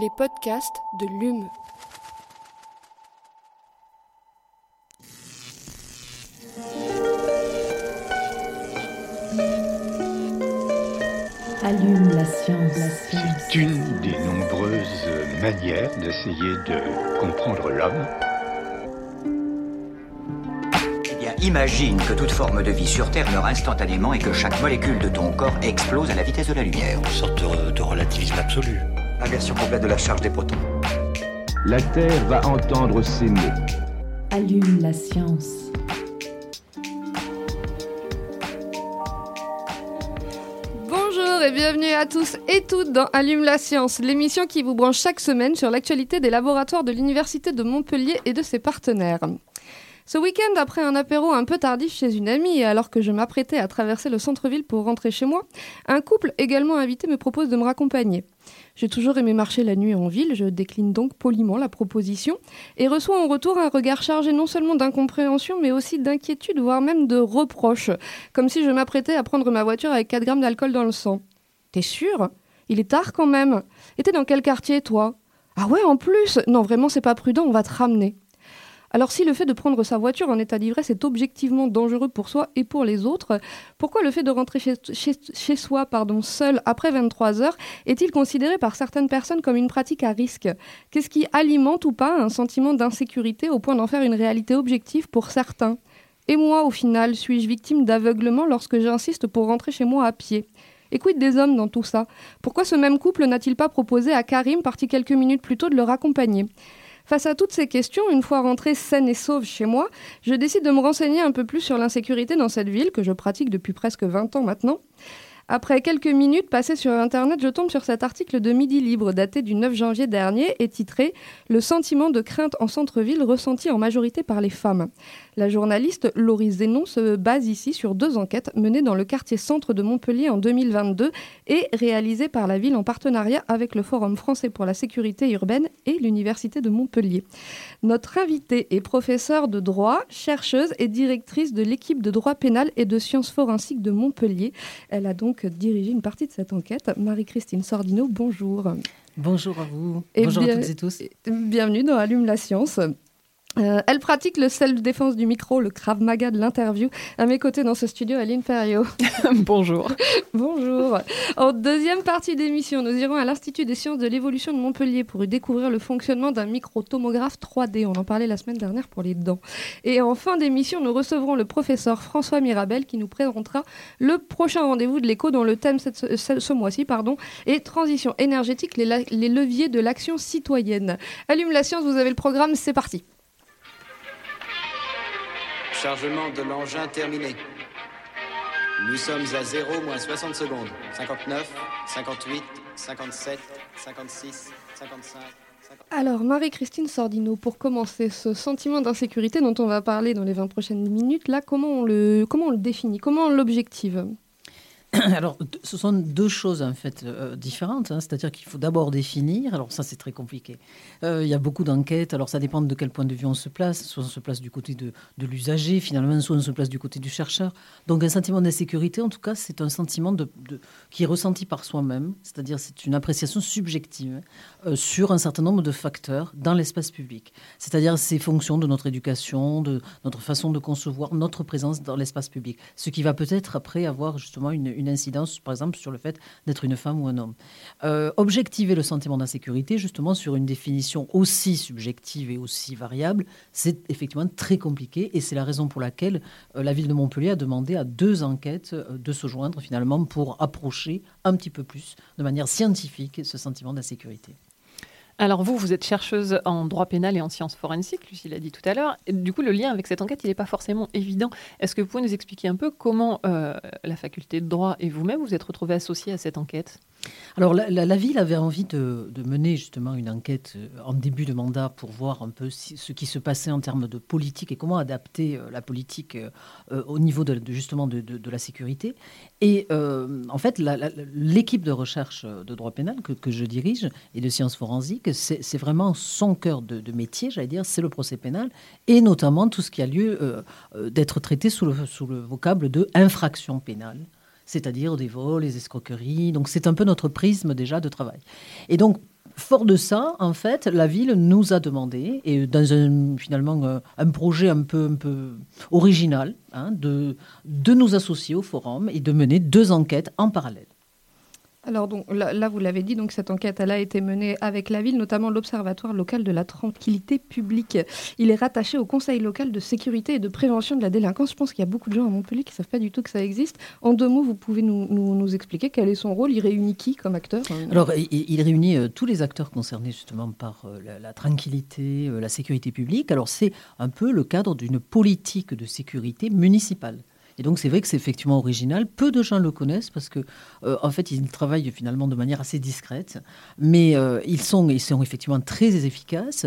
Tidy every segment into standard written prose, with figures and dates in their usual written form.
Les podcasts de l'UM. Allume la science. C'est une des nombreuses manières d'essayer de comprendre l'homme. Eh bien, imagine que toute forme de vie sur Terre meurt instantanément et que chaque molécule de ton corps explose à la vitesse de la lumière. Une sorte de relativisme absolu. Inversion complète de la charge des protons. La Terre va entendre ces mots. Allume la science. Bonjour et bienvenue à tous et toutes dans Allume la science, l'émission qui vous branche chaque semaine sur l'actualité des laboratoires de l'Université de Montpellier et de ses partenaires. Ce week-end, après un apéro un peu tardif chez une amie et alors que je m'apprêtais à traverser le centre-ville pour rentrer chez moi, un couple également invité me propose de me raccompagner. J'ai toujours aimé marcher la nuit en ville, je décline donc poliment la proposition et reçois en retour un regard chargé non seulement d'incompréhension mais aussi d'inquiétude, voire même de reproches, comme si je m'apprêtais à prendre ma voiture avec 4 grammes d'alcool dans le sang. « T'es sûr ? Il est tard quand même. Et t'es dans quel quartier, toi ? Ah ouais, en plus ? Non, vraiment, c'est pas prudent, on va te ramener. » Alors si le fait de prendre sa voiture en état d'ivresse est objectivement dangereux pour soi et pour les autres, pourquoi le fait de rentrer chez soi, seul après 23h est-il considéré par certaines personnes comme une pratique à risque ? Qu'est-ce qui alimente ou pas un sentiment d'insécurité au point d'en faire une réalité objective pour certains ? Et moi, au final, suis-je victime d'aveuglement lorsque j'insiste pour rentrer chez moi à pied ? Et quid des hommes dans tout ça ? Pourquoi ce même couple n'a-t-il pas proposé à Karim, parti quelques minutes plus tôt, de le raccompagner ? Face à toutes ces questions, une fois rentrée saine et sauve chez moi, je décide de me renseigner un peu plus sur l'insécurité dans cette ville que je pratique depuis presque 20 ans maintenant. Après quelques minutes passées sur Internet, je tombe sur cet article de Midi Libre daté du 9 janvier dernier et titré « Le sentiment de crainte en centre-ville ressenti en majorité par les femmes ». La journaliste Laurie Zénon se base ici sur 2 enquêtes menées dans le quartier centre de Montpellier en 2022 et réalisées par la ville en partenariat avec le Forum français pour la sécurité urbaine et l'Université de Montpellier. Notre invitée est professeure de droit, chercheuse et directrice de l'équipe de droit pénal et de sciences forensiques de Montpellier. Elle a donc dirigé une partie de cette enquête. Marie-Christine Sordino, bonjour. Bonjour à vous. Et bonjour à toutes et tous. Bienvenue dans Allume la science. Elle pratique le self-défense du micro, le Krav Maga de l'interview. À mes côtés dans ce studio, Aline Perio. Bonjour. Bonjour. En deuxième partie d'émission, nous irons à l'Institut des sciences de l'évolution de Montpellier pour y découvrir le fonctionnement d'un microtomographe 3D. On en parlait la semaine dernière pour les dents. Et en fin d'émission, nous recevrons le professeur François Mirabel qui nous présentera le prochain rendez-vous de l'Eco dont le thème ce mois-ci est « Transition énergétique, les leviers de l'action citoyenne ». Allume la science, vous avez le programme, c'est parti. Chargement de l'engin terminé. Nous sommes à 0 moins 60 secondes. 59, 58, 57, 56, 55... 50... Alors, Marie-Christine Sordino, pour commencer, ce sentiment d'insécurité dont on va parler dans les 20 prochaines minutes, là, comment on le définit ? Comment on l'objective ? Alors, ce sont 2 choses en fait différentes, hein. C'est-à-dire qu'il faut d'abord définir, alors ça c'est très compliqué, il y a beaucoup d'enquêtes, alors ça dépend de quel point de vue on se place, soit on se place du côté de l'usager finalement, soit on se place du côté du chercheur, donc un sentiment d'insécurité en tout cas c'est un sentiment qui est ressenti par soi-même, c'est-à-dire c'est une appréciation subjective sur un certain nombre de facteurs dans l'espace public, c'est-à-dire c'est fonction de notre éducation, de notre façon de concevoir notre présence dans l'espace public, ce qui va peut-être après avoir justement une incidence, par exemple, sur le fait d'être une femme ou un homme. Objectiver le sentiment d'insécurité, justement, sur une définition aussi subjective et aussi variable, c'est effectivement très compliqué et c'est la raison pour laquelle la ville de Montpellier a demandé à 2 enquêtes de se joindre, finalement, pour approcher un petit peu plus, de manière scientifique, ce sentiment d'insécurité. Alors vous êtes chercheuse en droit pénal et en sciences forensiques, Lucie l'a dit tout à l'heure. Et du coup, le lien avec cette enquête, il n'est pas forcément évident. Est-ce que vous pouvez nous expliquer un peu comment la faculté de droit et vous-même, vous êtes retrouvés associés à cette enquête ? Alors la ville avait envie de mener justement une enquête en début de mandat pour voir un peu ce qui se passait en termes de politique et comment adapter la politique au niveau de la sécurité. Et en fait, l'équipe de recherche de droit pénal que je dirige et de sciences forensiques, c'est vraiment son cœur de métier, j'allais dire, c'est le procès pénal et notamment tout ce qui a lieu d'être traité sous le vocable de infraction pénale. C'est-à-dire des vols, des escroqueries. Donc, c'est un peu notre prisme déjà de travail. Et donc, Fort de ça, en fait, la ville nous a demandé, et dans un projet un peu original, de nous associer au forum et de mener deux enquêtes en parallèle. Alors donc, là, vous l'avez dit, donc, cette enquête elle a été menée avec la ville, notamment l'Observatoire local de la tranquillité publique. Il est rattaché au Conseil local de sécurité et de prévention de la délinquance. Je pense qu'il y a beaucoup de gens à Montpellier qui ne savent pas du tout que ça existe. En deux mots, vous pouvez nous expliquer quel est son rôle? Il réunit qui comme acteur? Alors, il réunit tous les acteurs concernés justement par la tranquillité, la sécurité publique. Alors, c'est un peu le cadre d'une politique de sécurité municipale. Et donc, c'est vrai que c'est effectivement original. Peu de gens le connaissent parce que, en fait, ils travaillent finalement de manière assez discrète. Mais ils sont effectivement très efficaces.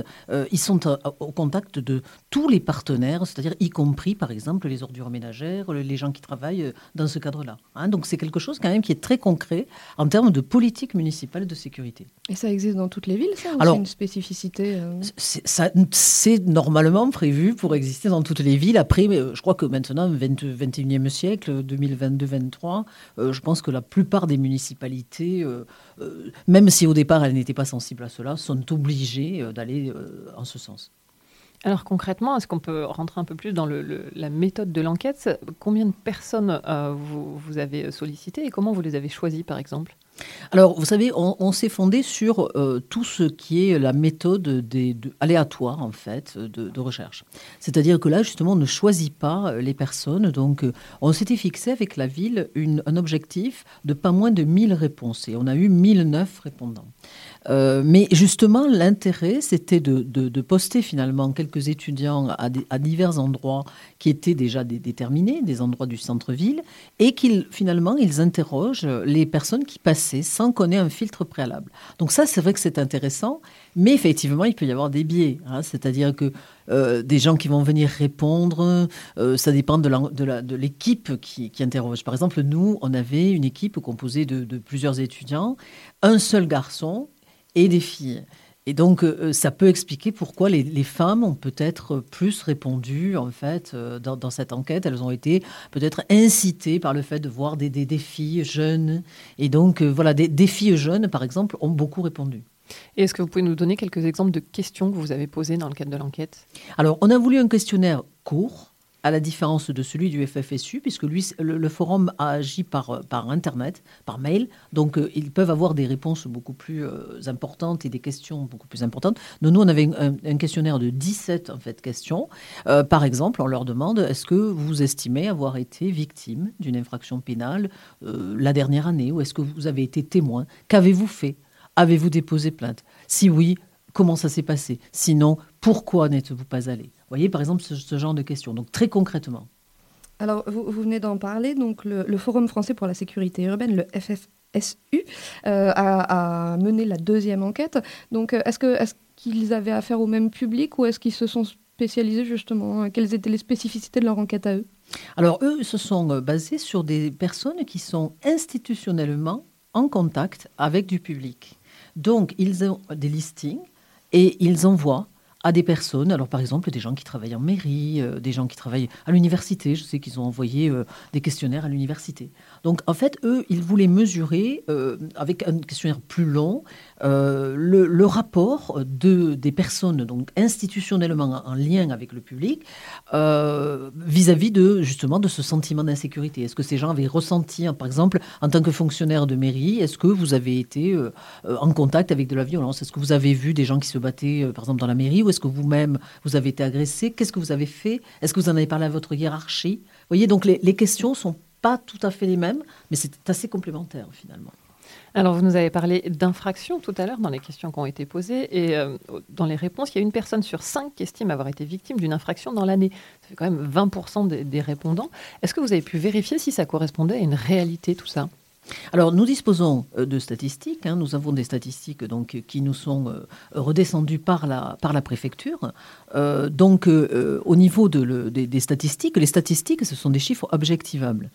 Ils sont au contact de tous les partenaires, c'est-à-dire y compris, par exemple, les ordures ménagères, les gens qui travaillent dans ce cadre-là. Donc, c'est quelque chose quand même qui est très concret en termes de politique municipale de sécurité. Et ça existe dans toutes les villes, ça? Alors, c'est une spécificité c'est normalement prévu pour exister dans toutes les villes. Après, je crois que maintenant, 21 siècle, 2022-23, je pense que la plupart des municipalités, même si au départ elles n'étaient pas sensibles à cela, sont obligées d'aller en ce sens. Alors concrètement, est-ce qu'on peut rentrer un peu plus dans la méthode de l'enquête? Combien de personnes vous avez sollicitées et comment vous les avez choisies par exemple? Alors, vous savez, on s'est fondé sur tout ce qui est la méthode aléatoire, en fait, de recherche. C'est-à-dire que là, justement, on ne choisit pas les personnes. Donc, on s'était fixé avec la ville un objectif de pas moins de 1000 réponses. Et on a eu 1009 répondants. Mais justement, l'intérêt, c'était de poster finalement quelques étudiants à divers endroits qui étaient déjà déterminés, des endroits du centre-ville, et qu'ils interrogent les personnes qui passent sans qu'on ait un filtre préalable. Donc ça, c'est vrai que c'est intéressant, mais effectivement, il peut y avoir des biais. C'est-à-dire que des gens qui vont venir répondre, ça dépend de l'équipe qui interroge. Par exemple, nous, on avait une équipe composée de plusieurs étudiants, un seul garçon et des filles. Et donc, ça peut expliquer pourquoi les femmes ont peut-être plus répondu, en fait, dans cette enquête. Elles ont été peut-être incitées par le fait de voir des filles jeunes. Et donc, des filles jeunes, par exemple, ont beaucoup répondu. Et est-ce que vous pouvez nous donner quelques exemples de questions que vous avez posées dans le cadre de l'enquête? Alors, on a voulu un questionnaire court, à la différence de celui du FFSU, puisque le forum a agi par Internet, par mail. Donc, ils peuvent avoir des réponses beaucoup plus importantes et des questions beaucoup plus importantes. Nous, on avait un questionnaire de 17 en fait, questions. Par exemple, on leur demande, est-ce que vous estimez avoir été victime d'une infraction pénale la dernière année? Ou est-ce que vous avez été témoin? Qu'avez-vous fait? Avez-vous déposé plainte? Si oui, comment ça s'est passé? Sinon, pourquoi n'êtes-vous pas allé? Vous voyez, par exemple, ce genre de questions. Donc, très concrètement. Alors, vous venez d'en parler. Donc, le Forum français pour la sécurité urbaine, le FFSU, a mené la deuxième enquête. Donc, est-ce qu'ils avaient affaire au même public ou est-ce qu'ils se sont spécialisés, justement? Quelles étaient les spécificités de leur enquête à eux? Alors, eux se sont basés sur des personnes qui sont institutionnellement en contact avec du public. Donc, ils ont des listings et ils envoient à des personnes, alors par exemple des gens qui travaillent en mairie, des gens qui travaillent à l'université, je sais qu'ils ont envoyé des questionnaires à l'université. Donc en fait, eux, ils voulaient mesurer, avec un questionnaire plus long, le rapport des personnes donc institutionnellement en lien avec le public vis-à-vis de ce sentiment d'insécurité. Est-ce que ces gens avaient ressenti, par exemple, en tant que fonctionnaire de mairie, est-ce que vous avez été en contact avec de la violence? Est-ce que vous avez vu des gens qui se battaient, par exemple, dans la mairie? Ou est-ce que vous-même, vous avez été agressé? Qu'est-ce que vous avez fait? Est-ce que vous en avez parlé à votre hiérarchie? Vous voyez, donc les questions ne sont pas tout à fait les mêmes, mais c'est assez complémentaire finalement. Alors, vous nous avez parlé d'infractions tout à l'heure dans les questions qui ont été posées. Et dans les réponses, il y a une personne sur 5 qui estime avoir été victime d'une infraction dans l'année. Ça fait quand même 20% des répondants. Est-ce que vous avez pu vérifier si ça correspondait à une réalité, tout ça? Alors, nous disposons de statistiques. Nous avons des statistiques donc, qui nous sont redescendues par la préfecture. Donc, au niveau des statistiques, les statistiques, ce sont des chiffres objectivables.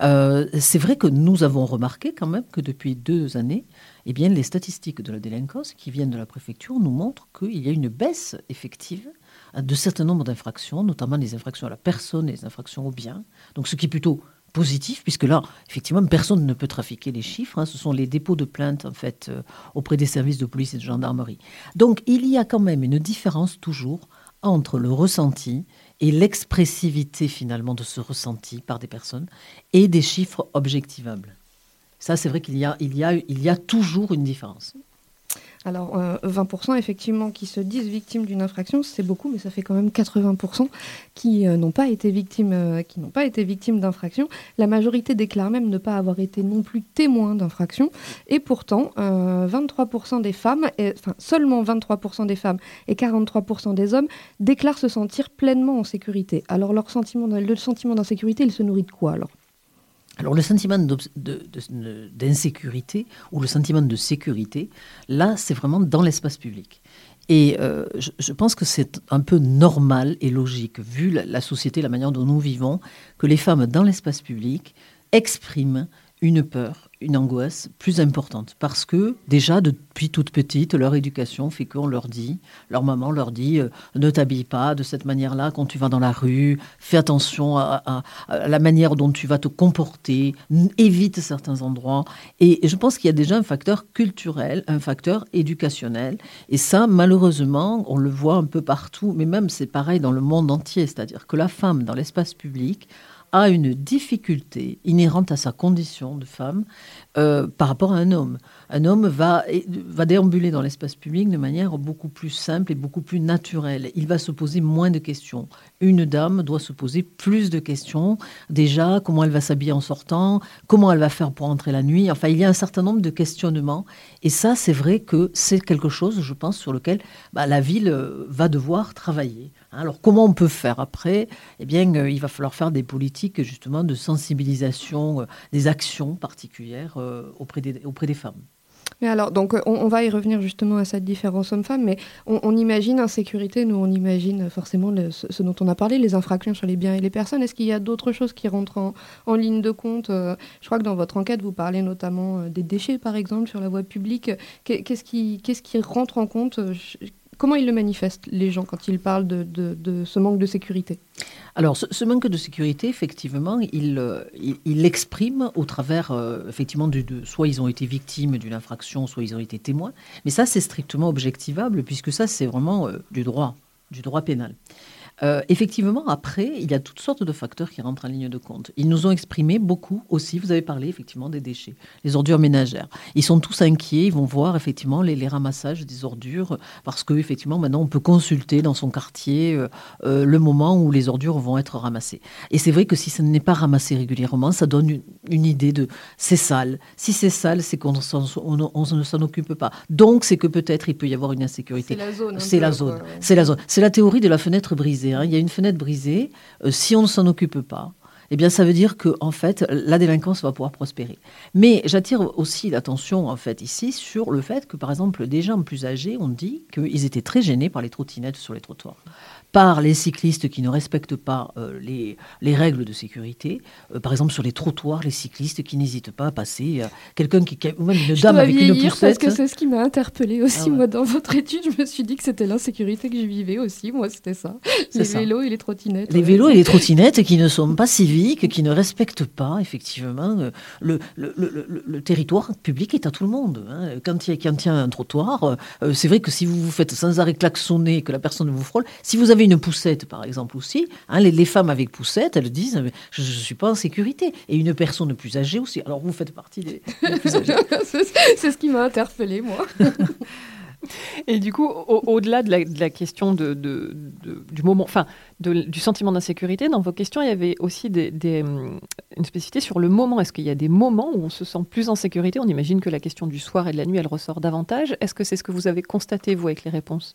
C'est vrai que nous avons remarqué quand même que depuis 2 années, eh bien, les statistiques de la délinquance qui viennent de la préfecture nous montrent qu'il y a une baisse effective de certains nombres d'infractions, notamment les infractions à la personne et les infractions aux biens. Donc, ce qui est plutôt positif, puisque là, effectivement, personne ne peut trafiquer les chiffres. Hein. Ce sont les dépôts de plaintes, en fait, auprès des services de police et de gendarmerie. Donc, il y a quand même une différence toujours entre le ressenti et l'expressivité, finalement, de ce ressenti par des personnes et des chiffres objectivables. Ça, c'est vrai qu'il y a toujours une différence. Alors, 20% effectivement qui se disent victimes d'une infraction, c'est beaucoup, mais ça fait quand même 80% qui n'ont pas été victimes d'infraction. La majorité déclarent même ne pas avoir été non plus témoins d'infraction. Et pourtant, 23% des femmes, seulement 23% des femmes et 43% des hommes déclarent se sentir pleinement en sécurité. Alors, le sentiment d'insécurité, il se nourrit de quoi alors ? Alors le sentiment d'insécurité ou le sentiment de sécurité, là c'est vraiment dans l'espace public. Et je pense que c'est un peu normal et logique, vu la société, la manière dont nous vivons, que les femmes dans l'espace public expriment une peur, une angoisse plus importante. Parce que déjà depuis toute petite, leur éducation fait qu'on leur dit, leur maman leur dit ne t'habille pas de cette manière-là quand tu vas dans la rue, fais attention à la manière dont tu vas te comporter, évite certains endroits. Et je pense qu'il y a déjà un facteur culturel, un facteur éducationnel. Et ça, malheureusement, on le voit un peu partout, mais même c'est pareil dans le monde entier. C'est-à-dire que la femme dans l'espace public a une difficulté inhérente à sa condition de femme par rapport à un homme. Un homme va déambuler dans l'espace public de manière beaucoup plus simple et beaucoup plus naturelle. Il va se poser moins de questions. Une dame doit se poser plus de questions. Déjà, comment elle va s'habiller en sortant, comment elle va faire pour entrer la nuit. Enfin, il y a un certain nombre de questionnements. Et ça, c'est vrai que c'est quelque chose, je pense, sur lequel la ville va devoir travailler. Alors, comment on peut faire après ? Eh bien, il va falloir faire des politiques, justement, de sensibilisation, des actions particulières auprès des femmes. Mais alors, donc, on va y revenir justement à cette différence homme-femme, mais on imagine insécurité, nous on imagine forcément ce dont on a parlé, les infractions sur les biens et les personnes. Est-ce qu'il y a d'autres choses qui rentrent en ligne de compte ? Je crois que dans votre enquête, vous parlez notamment des déchets, par exemple, sur la voie publique. Qu'est-ce qui rentre en compte ? Comment ils le manifestent, les gens, quand ils parlent de ce manque de sécurité ? Alors, ce manque de sécurité, effectivement, il l'exprime au travers, effectivement, soit ils ont été victimes d'une infraction, soit ils ont été témoins. Mais ça, c'est strictement objectivable, puisque ça, c'est vraiment du droit pénal. Effectivement, après, il y a toutes sortes de facteurs qui rentrent en ligne de compte. Ils nous ont exprimé beaucoup aussi, vous avez parlé effectivement des déchets, les ordures ménagères. Ils sont tous inquiets, ils vont voir effectivement les ramassages des ordures parce que effectivement maintenant on peut consulter dans son quartier le moment où les ordures vont être ramassées. Et c'est vrai que si ça n'est pas ramassé régulièrement, ça donne une idée de c'est sale. Si c'est sale, c'est qu'on on ne s'en occupe pas. Donc c'est que peut-être il peut y avoir une insécurité. C'est la zone. C'est la théorie de la fenêtre brisée. Il y a une fenêtre brisée, si on ne s'en occupe pas, eh bien, ça veut dire que, en fait, la délinquance va pouvoir prospérer. Mais j'attire aussi l'attention, en fait, ici, sur le fait que, par exemple, des gens plus âgés ont dit qu'ils étaient très gênés par les trottinettes sur les trottoirs, par les cyclistes qui ne respectent pas les règles de sécurité. Par exemple, sur les trottoirs, les cyclistes qui n'hésitent pas à passer. Quelqu'un qui... Ou même une dame avec une poussette. Je dois vieillir parce que c'est ce qui m'a interpellée aussi, moi, dans votre étude. Je me suis dit que c'était l'insécurité que je vivais aussi. Moi, c'était ça. Vélos et les trottinettes. Les vélos et les trottinettes qui ne sont pas civiques, qui ne respectent pas, effectivement. Le territoire public est à tout le monde. Hein. Quand il y a un trottoir, c'est vrai que si vous vous faites sans arrêt klaxonner, que la personne vous frôle, si vous avez une poussette, par exemple, aussi. Hein, les femmes avec poussette, elles disent « je ne suis pas en sécurité ». Et une personne plus âgée aussi. Alors, vous faites partie des plus âgés. C'est ce qui m'a interpellée, moi. Et du coup, au-delà de la question du moment, enfin, du sentiment d'insécurité, dans vos questions, il y avait aussi une spécificité sur le moment. Est-ce qu'il y a des moments où on se sent plus en sécurité ? On imagine que la question du soir et de la nuit, elle ressort davantage. Est-ce que c'est ce que vous avez constaté, vous, avec les réponses ?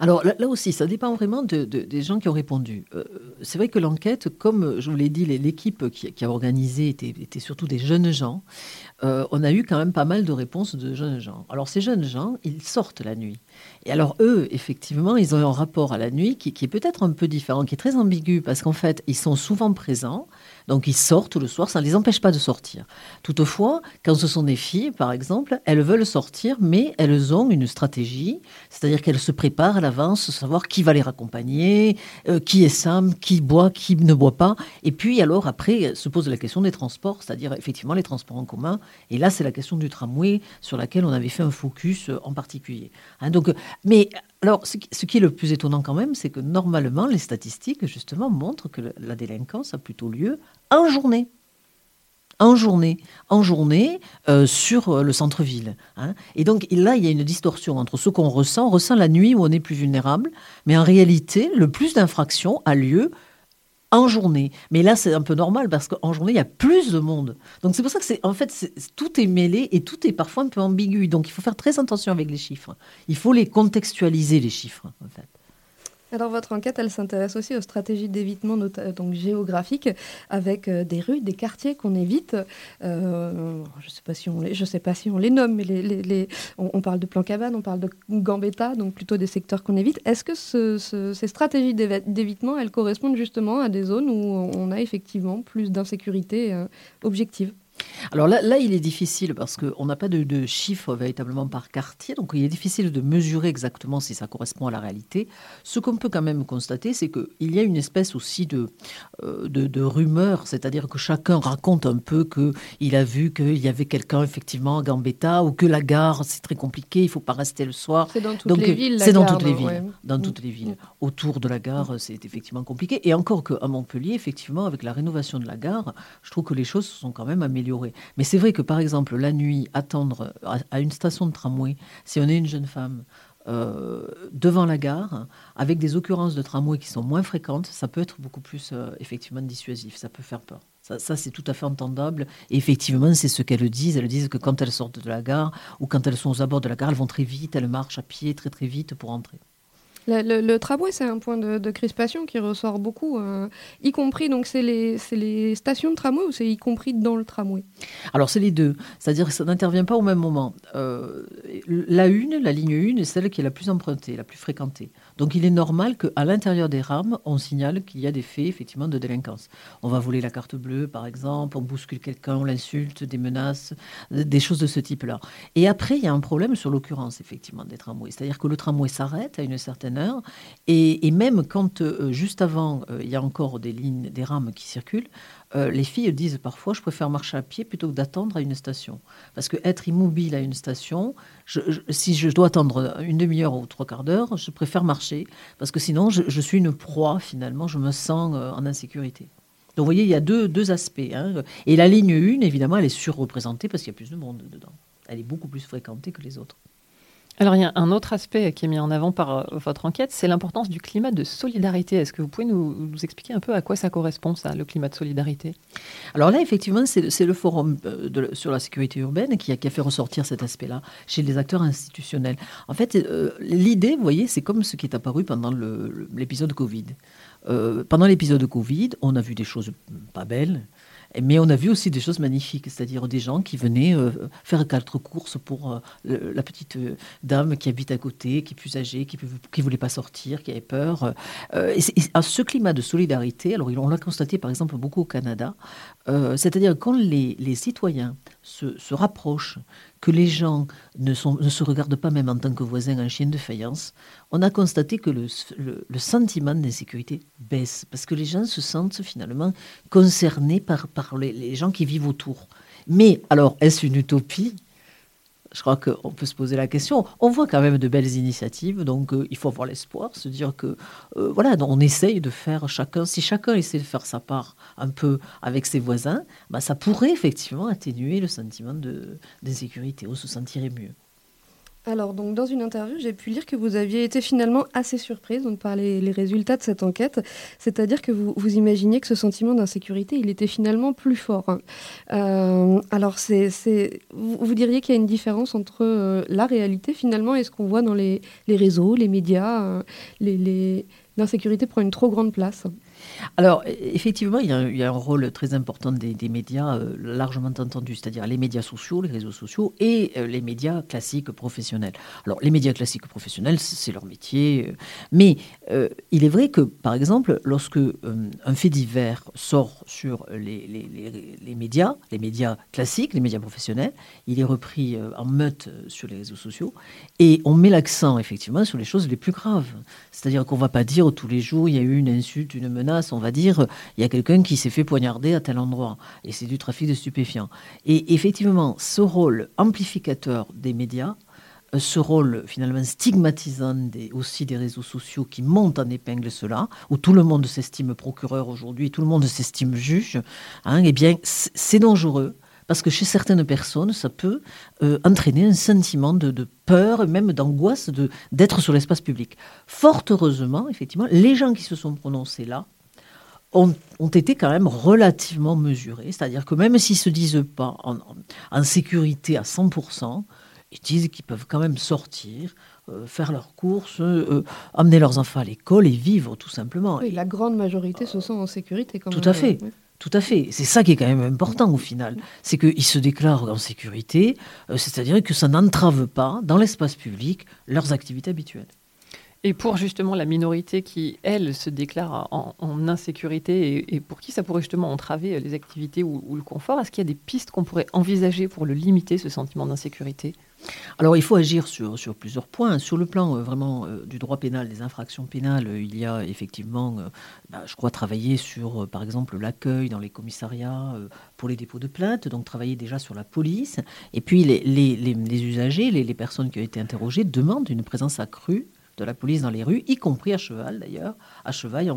Alors là aussi, ça dépend vraiment des gens qui ont répondu. C'est vrai que l'enquête, comme je vous l'ai dit, l'équipe qui a organisé était surtout des jeunes gens. On a eu quand même pas mal de réponses de jeunes gens. Alors ces jeunes gens, ils sortent la nuit. Et alors eux, effectivement, ils ont un rapport à la nuit qui est peut-être un peu différent question qui est très ambiguë parce qu'en fait, ils sont souvent présents. Donc, ils sortent le soir, ça ne les empêche pas de sortir. Toutefois, quand ce sont des filles, par exemple, elles veulent sortir, mais elles ont une stratégie, c'est-à-dire qu'elles se préparent à l'avance, savoir qui va les raccompagner, qui est Sam, qui boit, qui ne boit pas. Et puis, alors, après, se pose la question des transports, c'est-à-dire, effectivement, les transports en commun. Et là, c'est la question du tramway sur laquelle on avait fait un focus en particulier. Hein, donc, mais... Alors, ce qui est le plus étonnant quand même, c'est que normalement, les statistiques, justement, montrent que la délinquance a plutôt lieu en journée. Sur le centre-ville. Hein. Et donc, là, il y a une distorsion entre ce qu'on ressent. On ressent la nuit où on est plus vulnérable. Mais en réalité, le plus d'infractions a lieu en journée. Mais là, c'est un peu normal parce qu'en journée, il y a plus de monde. Donc, c'est pour ça que tout est mêlé et tout est parfois un peu ambigu. Donc, il faut faire très attention avec les chiffres. Il faut les contextualiser, les chiffres, en fait. Alors, votre enquête, elle s'intéresse aussi aux stratégies d'évitement donc géographiques avec des rues, des quartiers qu'on évite. Je ne sais pas si on les nomme, mais on parle de Plan Cabane, on parle de Gambetta, donc plutôt des secteurs qu'on évite. Est-ce que ces stratégies d'évitement, elles correspondent justement à des zones où on a effectivement plus d'insécurité objective ? Alors là, il est difficile parce qu'on n'a pas de chiffres véritablement par quartier, donc il est difficile de mesurer exactement si ça correspond à la réalité. Ce qu'on peut quand même constater, c'est qu'il y a une espèce aussi de rumeur, c'est-à-dire que chacun raconte un peu qu'il a vu qu'il y avait quelqu'un effectivement à Gambetta ou que la gare, c'est très compliqué, il ne faut pas rester le soir. C'est dans toutes les villes. Autour de la gare, c'est effectivement compliqué. Et encore qu'à Montpellier, effectivement, avec la rénovation de la gare, je trouve que les choses sont quand même améliorées. Mais c'est vrai que, par exemple, la nuit, attendre à une station de tramway, si on est une jeune femme devant la gare, avec des occurrences de tramway qui sont moins fréquentes, ça peut être beaucoup plus, effectivement, dissuasif. Ça peut faire peur. Ça, c'est tout à fait entendable. Et effectivement, c'est ce qu'elles disent. Elles disent que quand elles sortent de la gare ou quand elles sont aux abords de la gare, elles vont très vite, elles marchent à pied très, très vite pour entrer. Le tramway, c'est un point de crispation qui ressort beaucoup, y compris, donc c'est les stations de tramway ou c'est y compris dans le tramway ? Alors c'est les deux, c'est-à-dire que ça n'intervient pas au même moment. La ligne 1 est celle qui est la plus empruntée, la plus fréquentée. Donc il est normal qu'à l'intérieur des rames, on signale qu'il y a des faits effectivement de délinquance. On va voler la carte bleue par exemple, on bouscule quelqu'un, on l'insulte, des menaces, des choses de ce type-là. Et après, il y a un problème sur l'occurrence effectivement des tramways. C'est-à-dire que le tramway s'arrête à une certaine heure et même quand juste avant, il y a encore des lignes, des rames qui circulent, les filles disent parfois je préfère marcher à pied plutôt que d'attendre à une station. Parce que être immobile à une station, si je dois attendre une demi-heure ou trois quarts d'heure, je préfère marcher parce que sinon je suis une proie finalement, je me sens en insécurité. Donc vous voyez, il y a deux aspects. Hein. Et la ligne 1, évidemment, elle est surreprésentée parce qu'il y a plus de monde dedans. Elle est beaucoup plus fréquentée que les autres. Alors, il y a un autre aspect qui est mis en avant par votre enquête, c'est l'importance du climat de solidarité. Est-ce que vous pouvez nous expliquer un peu à quoi ça correspond, ça, le climat de solidarité ? Alors là, effectivement, c'est le forum sur la sécurité urbaine qui a fait ressortir cet aspect-là chez les acteurs institutionnels. En fait, l'idée, vous voyez, c'est comme ce qui est apparu pendant l'épisode Covid. Pendant l'épisode Covid, on a vu des choses pas belles. Mais on a vu aussi des choses magnifiques, c'est-à-dire des gens qui venaient faire quatre courses pour la petite dame qui habite à côté, qui est plus âgée, qui ne voulait pas sortir, qui avait peur. À ce climat de solidarité, alors on l'a constaté par exemple beaucoup au Canada, c'est-à-dire quand les citoyens se rapprochent, que les gens ne se regardent pas même en tant que voisins un chien de faïence, on a constaté que le sentiment d'insécurité baisse, parce que les gens se sentent finalement concernés par les gens qui vivent autour. Mais alors, est-ce une utopie ? Je crois qu'on peut se poser la question. On voit quand même de belles initiatives, donc il faut avoir l'espoir, se dire que voilà, on essaye de faire chacun. Si chacun essaie de faire sa part un peu avec ses voisins, bah, ça pourrait effectivement atténuer le sentiment d'insécurité. On se sentirait mieux. Alors, donc, dans une interview, j'ai pu lire que vous aviez été finalement assez surprise donc, par les résultats de cette enquête. C'est-à-dire que vous imaginiez que ce sentiment d'insécurité, il était finalement plus fort. Alors, vous diriez qu'il y a une différence entre la réalité, finalement, et ce qu'on voit dans les réseaux, les médias. L'insécurité prend une trop grande place. Alors, effectivement, il y a un rôle très important des médias largement entendus, c'est-à-dire les médias sociaux, les réseaux sociaux et les médias classiques professionnels. Alors, les médias classiques professionnels, c'est leur métier. Mais il est vrai que, par exemple, lorsque un fait divers sort sur les médias classiques, les médias professionnels, il est repris en meute sur les réseaux sociaux et on met l'accent, effectivement, sur les choses les plus graves. C'est-à-dire qu'on ne va pas dire tous les jours, il y a eu une insulte, une menace, on va dire, il y a quelqu'un qui s'est fait poignarder à tel endroit. Et c'est du trafic de stupéfiants. Et effectivement, ce rôle amplificateur des médias, ce rôle finalement stigmatisant aussi des réseaux sociaux qui montent en épingle cela, où tout le monde s'estime procureur aujourd'hui, tout le monde s'estime juge, eh bien, c'est dangereux. Parce que chez certaines personnes, ça peut entraîner un sentiment de peur, même d'angoisse d'être sur l'espace public. Fort heureusement, effectivement, les gens qui se sont prononcés là ont été quand même relativement mesurés. C'est-à-dire que même s'ils ne se disent pas en sécurité à 100%, ils disent qu'ils peuvent quand même sortir, faire leurs courses, amener leurs enfants à l'école et vivre tout simplement. Oui, la grande majorité se sent en sécurité quand même. Tout à fait. Oui. Tout à fait. C'est ça qui est quand même important au final. C'est qu'ils se déclarent en sécurité, c'est-à-dire que ça n'entrave pas dans l'espace public leurs activités habituelles. Et pour justement la minorité qui, elle, se déclare en insécurité et pour qui ça pourrait justement entraver les activités ou le confort, est-ce qu'il y a des pistes qu'on pourrait envisager pour le limiter, ce sentiment d'insécurité ? Alors, il faut agir sur plusieurs points. Sur le plan vraiment du droit pénal, des infractions pénales, il y a effectivement, je crois, travailler sur, par exemple, l'accueil dans les commissariats pour les dépôts de plaintes, donc travailler déjà sur la police. Et puis, les usagers, les personnes qui ont été interrogées demandent une présence accrue de la police dans les rues, y compris à cheval d'ailleurs, à cheval,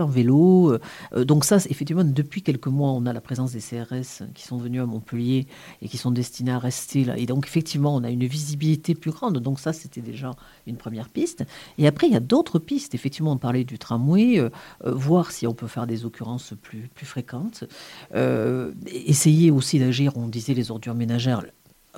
en vélo. Donc ça, effectivement, depuis quelques mois, on a la présence des CRS qui sont venus à Montpellier et qui sont destinés à rester là. Et donc, effectivement, on a une visibilité plus grande. Donc ça, c'était déjà une première piste. Et après, il y a d'autres pistes. Effectivement, on parlait du tramway, voir si on peut faire des occurrences plus fréquentes. Essayer aussi d'agir, on disait, les ordures ménagères.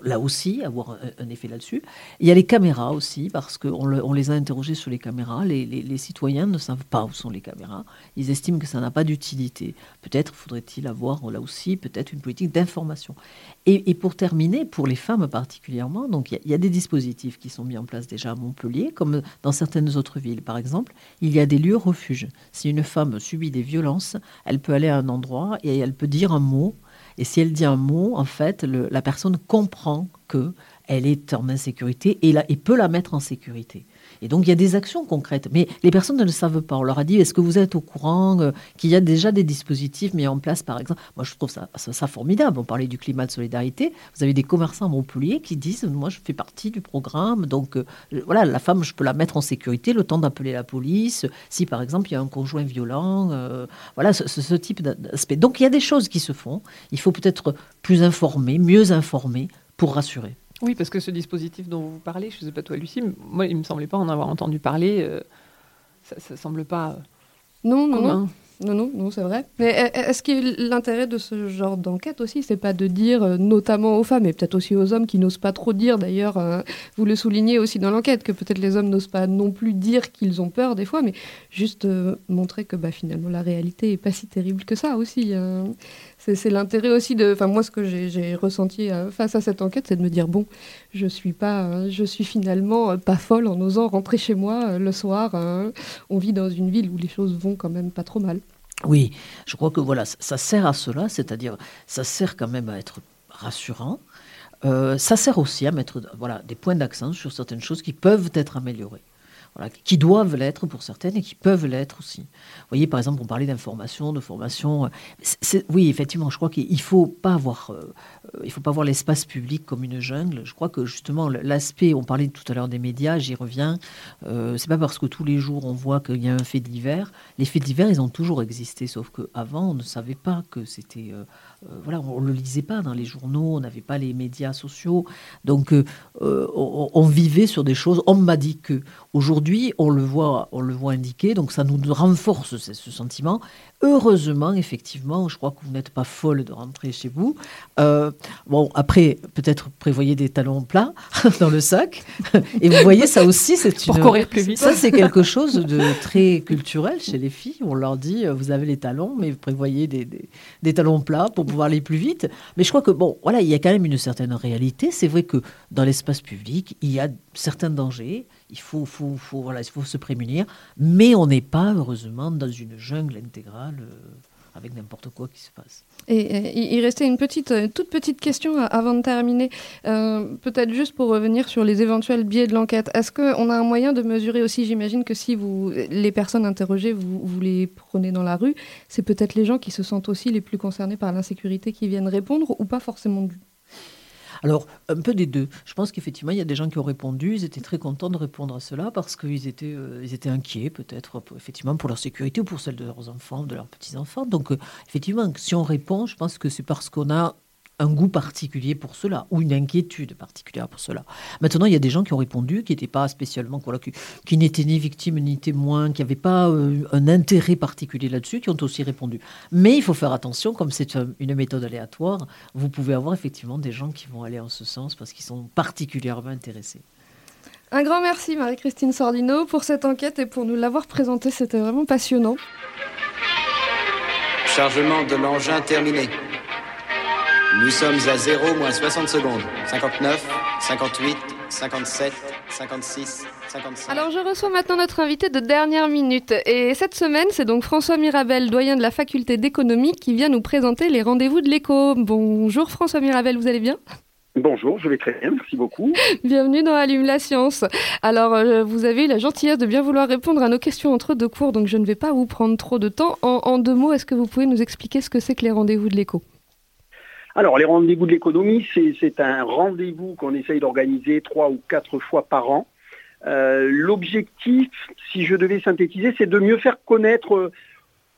Là aussi, avoir un effet là-dessus. Il y a les caméras aussi, parce qu'on les a interrogés sur les caméras. Les citoyens ne savent pas où sont les caméras. Ils estiment que ça n'a pas d'utilité. Peut-être faudrait-il avoir, là aussi, peut-être une politique d'information. Et pour terminer, pour les femmes particulièrement, donc il y a des dispositifs qui sont mis en place déjà à Montpellier, comme dans certaines autres villes. Par exemple, il y a des lieux refuges. Si une femme subit des violences, elle peut aller à un endroit et elle peut dire un mot. Et si elle dit un mot, en fait, la personne comprend qu'elle est en insécurité et peut la mettre en sécurité. Et donc, il y a des actions concrètes. Mais les personnes ne le savent pas. On leur a dit, est-ce que vous êtes au courant qu'il y a déjà des dispositifs mis en place, par exemple ? Moi, je trouve ça formidable. On parlait du climat de solidarité. Vous avez des commerçants à Montpellier qui disent, moi, je fais partie du programme. Donc, voilà, la femme, je peux la mettre en sécurité le temps d'appeler la police. Si, par exemple, il y a un conjoint violent. Voilà, ce type d'aspect. Donc, il y a des choses qui se font. Il faut peut-être plus informer, mieux informer pour rassurer. Oui, parce que ce dispositif dont vous parlez, je ne sais pas toi, Lucie, moi, il ne me semblait pas en avoir entendu parler. Ça ne semble pas commun. Non, c'est vrai. Mais est-ce que l'intérêt de ce genre d'enquête aussi, c'est pas de dire, notamment aux femmes, et peut-être aussi aux hommes qui n'osent pas trop dire, d'ailleurs, vous le soulignez aussi dans l'enquête, que peut-être les hommes n'osent pas non plus dire qu'ils ont peur des fois, mais juste montrer que finalement la réalité n'est pas si terrible que ça aussi. C'est l'intérêt aussi de... Enfin, moi, ce que j'ai ressenti face à cette enquête, c'est de me dire, bon, je suis finalement pas folle en osant rentrer chez moi le soir. On vit dans une ville où les choses vont quand même pas trop mal. Oui, je crois que voilà, ça sert à cela, c'est-à-dire ça sert quand même à être rassurant. Ça sert aussi à mettre des points d'accent sur certaines choses qui peuvent être améliorées. Voilà, qui doivent l'être pour certaines et qui peuvent l'être aussi. Vous voyez, par exemple, on parlait d'information, de formation. Oui, effectivement, je crois qu'il ne faut pas avoir l'espace public comme une jungle. Je crois que justement, l'aspect, on parlait tout à l'heure des médias, j'y reviens, ce n'est pas parce que tous les jours on voit qu'il y a un fait divers. Les faits divers, ils ont toujours existé, sauf qu'avant, on ne savait pas que c'était... on ne le lisait pas dans les journaux, on n'avait pas les médias sociaux. Donc, on vivait sur des choses, on m'a dit que... Aujourd'hui, aujourd'hui, on le voit indiqué, donc ça nous renforce ce sentiment. Heureusement, effectivement, je crois que vous n'êtes pas folle de rentrer chez vous. Bon, après, peut-être prévoyez des talons plats dans le sac. Et vous voyez, ça aussi, pour courir plus vite. Ça, c'est quelque chose de très culturel chez les filles. On leur dit, vous avez les talons, mais prévoyez des talons plats pour pouvoir aller plus vite. Mais je crois que, bon, voilà, il y a quand même une certaine réalité. C'est vrai que dans l'espace public, il y a certains dangers. Il faut se prémunir, mais on n'est pas, heureusement, dans une jungle intégrale avec n'importe quoi qui se passe. Et il restait une toute petite question avant de terminer, peut-être juste pour revenir sur les éventuels biais de l'enquête. Est-ce qu'on a un moyen de mesurer aussi, j'imagine que si les personnes interrogées, vous les prenez dans la rue, c'est peut-être les gens qui se sentent aussi les plus concernés par l'insécurité qui viennent répondre ou pas forcément Alors, un peu des deux. Je pense qu'effectivement, il y a des gens qui ont répondu. Ils étaient très contents de répondre à cela parce qu'ils étaient inquiets, peut-être, effectivement, pour leur sécurité ou pour celle de leurs enfants, de leurs petits-enfants. Donc, effectivement, si on répond, je pense que c'est parce qu'on a un goût particulier pour cela, ou une inquiétude particulière pour cela. Maintenant, il y a des gens qui ont répondu, qui n'étaient pas spécialement, voilà, qui n'étaient ni victimes, ni témoins, qui n'avaient pas un intérêt particulier là-dessus, qui ont aussi répondu. Mais il faut faire attention, comme c'est une méthode aléatoire, vous pouvez avoir effectivement des gens qui vont aller en ce sens parce qu'ils sont particulièrement intéressés. Un grand merci Marie-Christine Sordino pour cette enquête et pour nous l'avoir présentée, c'était vraiment passionnant. Chargement de l'engin terminé. Nous sommes à 0 moins 60 secondes. 59, 58, 57, 56, 55... Alors je reçois maintenant notre invité de dernière minute. Et cette semaine, c'est donc François Mirabel, doyen de la Faculté d'économie, qui vient nous présenter les rendez-vous de l'Eco. Bonjour François Mirabel, vous allez bien ? Bonjour, je vais très bien, merci beaucoup. Bienvenue dans A l'UM la science. Alors, vous avez eu la gentillesse de bien vouloir répondre à nos questions entre deux cours, donc je ne vais pas vous prendre trop de temps. En deux mots, est-ce que vous pouvez nous expliquer ce que c'est que les rendez-vous de l'Eco ? Alors, les rendez-vous de l'économie, c'est un rendez-vous qu'on essaye d'organiser 3 ou 4 fois par an. L'objectif, si je devais synthétiser, c'est de mieux faire connaître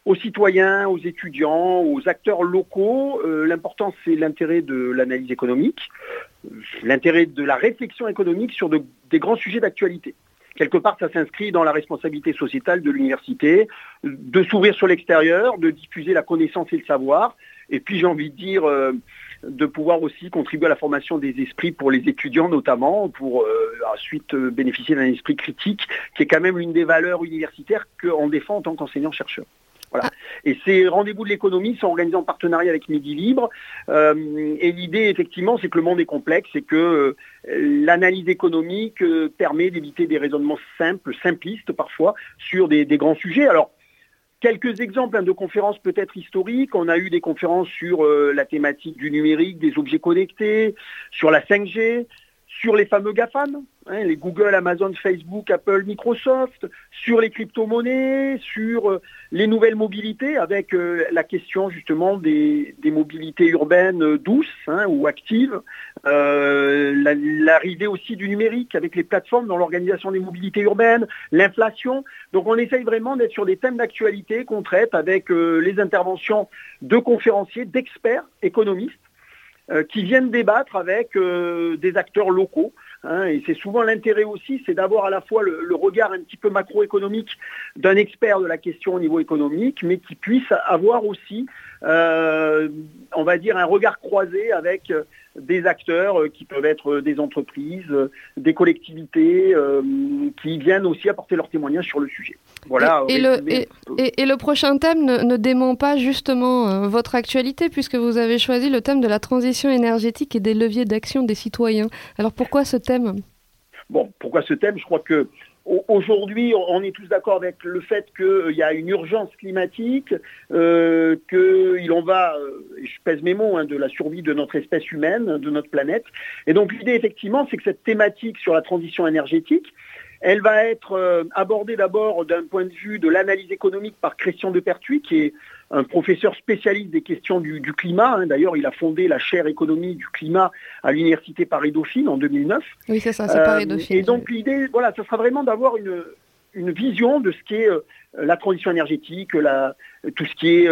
aux citoyens, aux étudiants, aux acteurs locaux. L'important, c'est l'intérêt de l'analyse économique, l'intérêt de la réflexion économique sur des grands sujets d'actualité. Quelque part, ça s'inscrit dans la responsabilité sociétale de l'université, de s'ouvrir sur l'extérieur, de diffuser la connaissance et le savoir. Et puis, j'ai envie de dire, de pouvoir aussi contribuer à la formation des esprits pour les étudiants, notamment, pour ensuite bénéficier d'un esprit critique, qui est quand même l'une des valeurs universitaires qu'on défend en tant qu'enseignant-chercheur. Voilà. Et ces rendez-vous de l'économie sont organisés en partenariat avec Midi Libre. Et l'idée, effectivement, c'est que le monde est complexe et que l'analyse économique permet d'éviter des raisonnements simples, simplistes parfois, sur des grands sujets. Alors, quelques exemples de conférences peut-être historiques. On a eu des conférences sur la thématique du numérique, des objets connectés, sur la 5G, sur les fameux GAFAM, hein, les Google, Amazon, Facebook, Apple, Microsoft, sur les crypto-monnaies, sur les nouvelles mobilités, avec la question justement des mobilités urbaines douces ou actives, l'arrivée aussi du numérique avec les plateformes dans l'organisation des mobilités urbaines, l'inflation. Donc on essaye vraiment d'être sur des thèmes d'actualité qu'on traite avec les interventions de conférenciers, d'experts économistes, qui viennent débattre avec des acteurs locaux. Et c'est souvent l'intérêt aussi, c'est d'avoir à la fois le regard un petit peu macroéconomique d'un expert de la question au niveau économique, mais qui puisse avoir aussi, on va dire, un regard croisé avec des acteurs qui peuvent être des entreprises, des collectivités, qui viennent aussi apporter leur témoignage sur le sujet. Voilà. Et le prochain thème ne dément pas justement votre actualité, puisque vous avez choisi le thème de la transition énergétique et des leviers d'action des citoyens. Alors pourquoi ce thème ? Bon, pourquoi ce thème ? Je crois que aujourd'hui, on est tous d'accord avec le fait qu'il y a une urgence climatique, qu'il en va, je pèse mes mots, de la survie de notre espèce humaine, de notre planète. Et donc l'idée, effectivement, c'est que cette thématique sur la transition énergétique, elle va être abordée d'abord d'un point de vue de l'analyse économique par Christian de Pertuis, qui est un professeur spécialiste des questions du climat. D'ailleurs, il a fondé la chaire économie du climat à l'université Paris-Dauphine en 2009. Oui, c'est ça, c'est Paris-Dauphine. Et donc l'idée, voilà, ça sera vraiment d'avoir une vision de ce qu'est la transition énergétique, tout ce qui est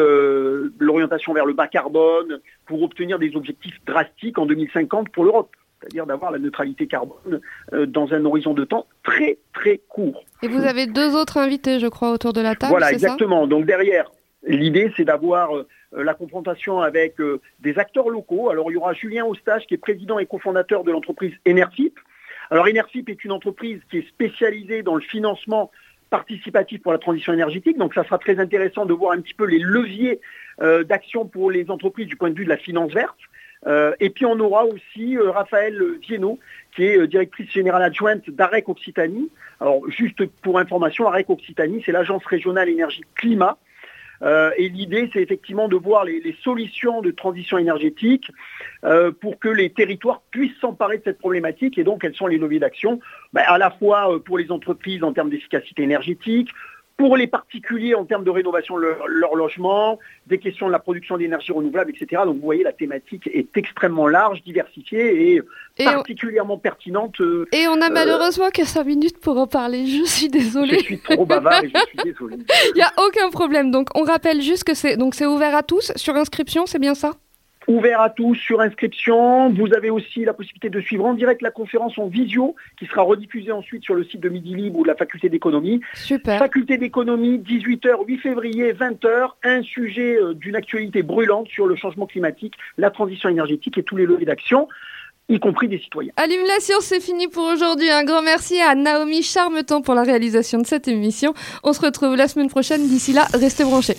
l'orientation vers le bas carbone, pour obtenir des objectifs drastiques en 2050 pour l'Europe. c'est-à-dire d'avoir la neutralité carbone dans un horizon de temps très très court. Et vous avez deux autres invités, je crois, autour de la table, voilà, c'est ça ? Voilà, exactement. Donc derrière, l'idée, c'est d'avoir la confrontation avec des acteurs locaux. Alors il y aura Julien Hostage, qui est président et cofondateur de l'entreprise Enersip. Alors Enersip est une entreprise qui est spécialisée dans le financement participatif pour la transition énergétique, donc ça sera très intéressant de voir un petit peu les leviers d'action pour les entreprises du point de vue de la finance verte. Et puis on aura aussi Raphaël Viennot, qui est directrice générale adjointe d'AREC Occitanie. Alors juste pour information, AREC Occitanie, c'est l'agence régionale énergie climat. Et l'idée, c'est effectivement de voir les solutions de transition énergétique pour que les territoires puissent s'emparer de cette problématique. Et donc, quels sont les leviers d'action, à la fois pour les entreprises en termes d'efficacité énergétique, pour les particuliers en termes de rénovation de leur logement, des questions de la production d'énergie renouvelable, etc. Donc vous voyez, la thématique est extrêmement large, diversifiée et particulièrement pertinente. Et on a malheureusement que 5 minutes pour en parler, je suis désolée. Je suis trop bavard et je suis désolée. Il n'y a aucun problème. Donc on rappelle juste que c'est ouvert à tous, sur inscription, c'est bien ça ? Ouvert à tous, sur inscription. Vous avez aussi la possibilité de suivre en direct la conférence en visio, qui sera rediffusée ensuite sur le site de Midi Libre ou de la Faculté d'économie. Super. Faculté d'économie, 18h, 8 février, 20h. Un sujet d'une actualité brûlante sur le changement climatique, la transition énergétique et tous les leviers d'action, y compris des citoyens. Allume la science, c'est fini pour aujourd'hui. Un grand merci à Naomi Charmetan pour la réalisation de cette émission. On se retrouve la semaine prochaine. D'ici là, restez branchés.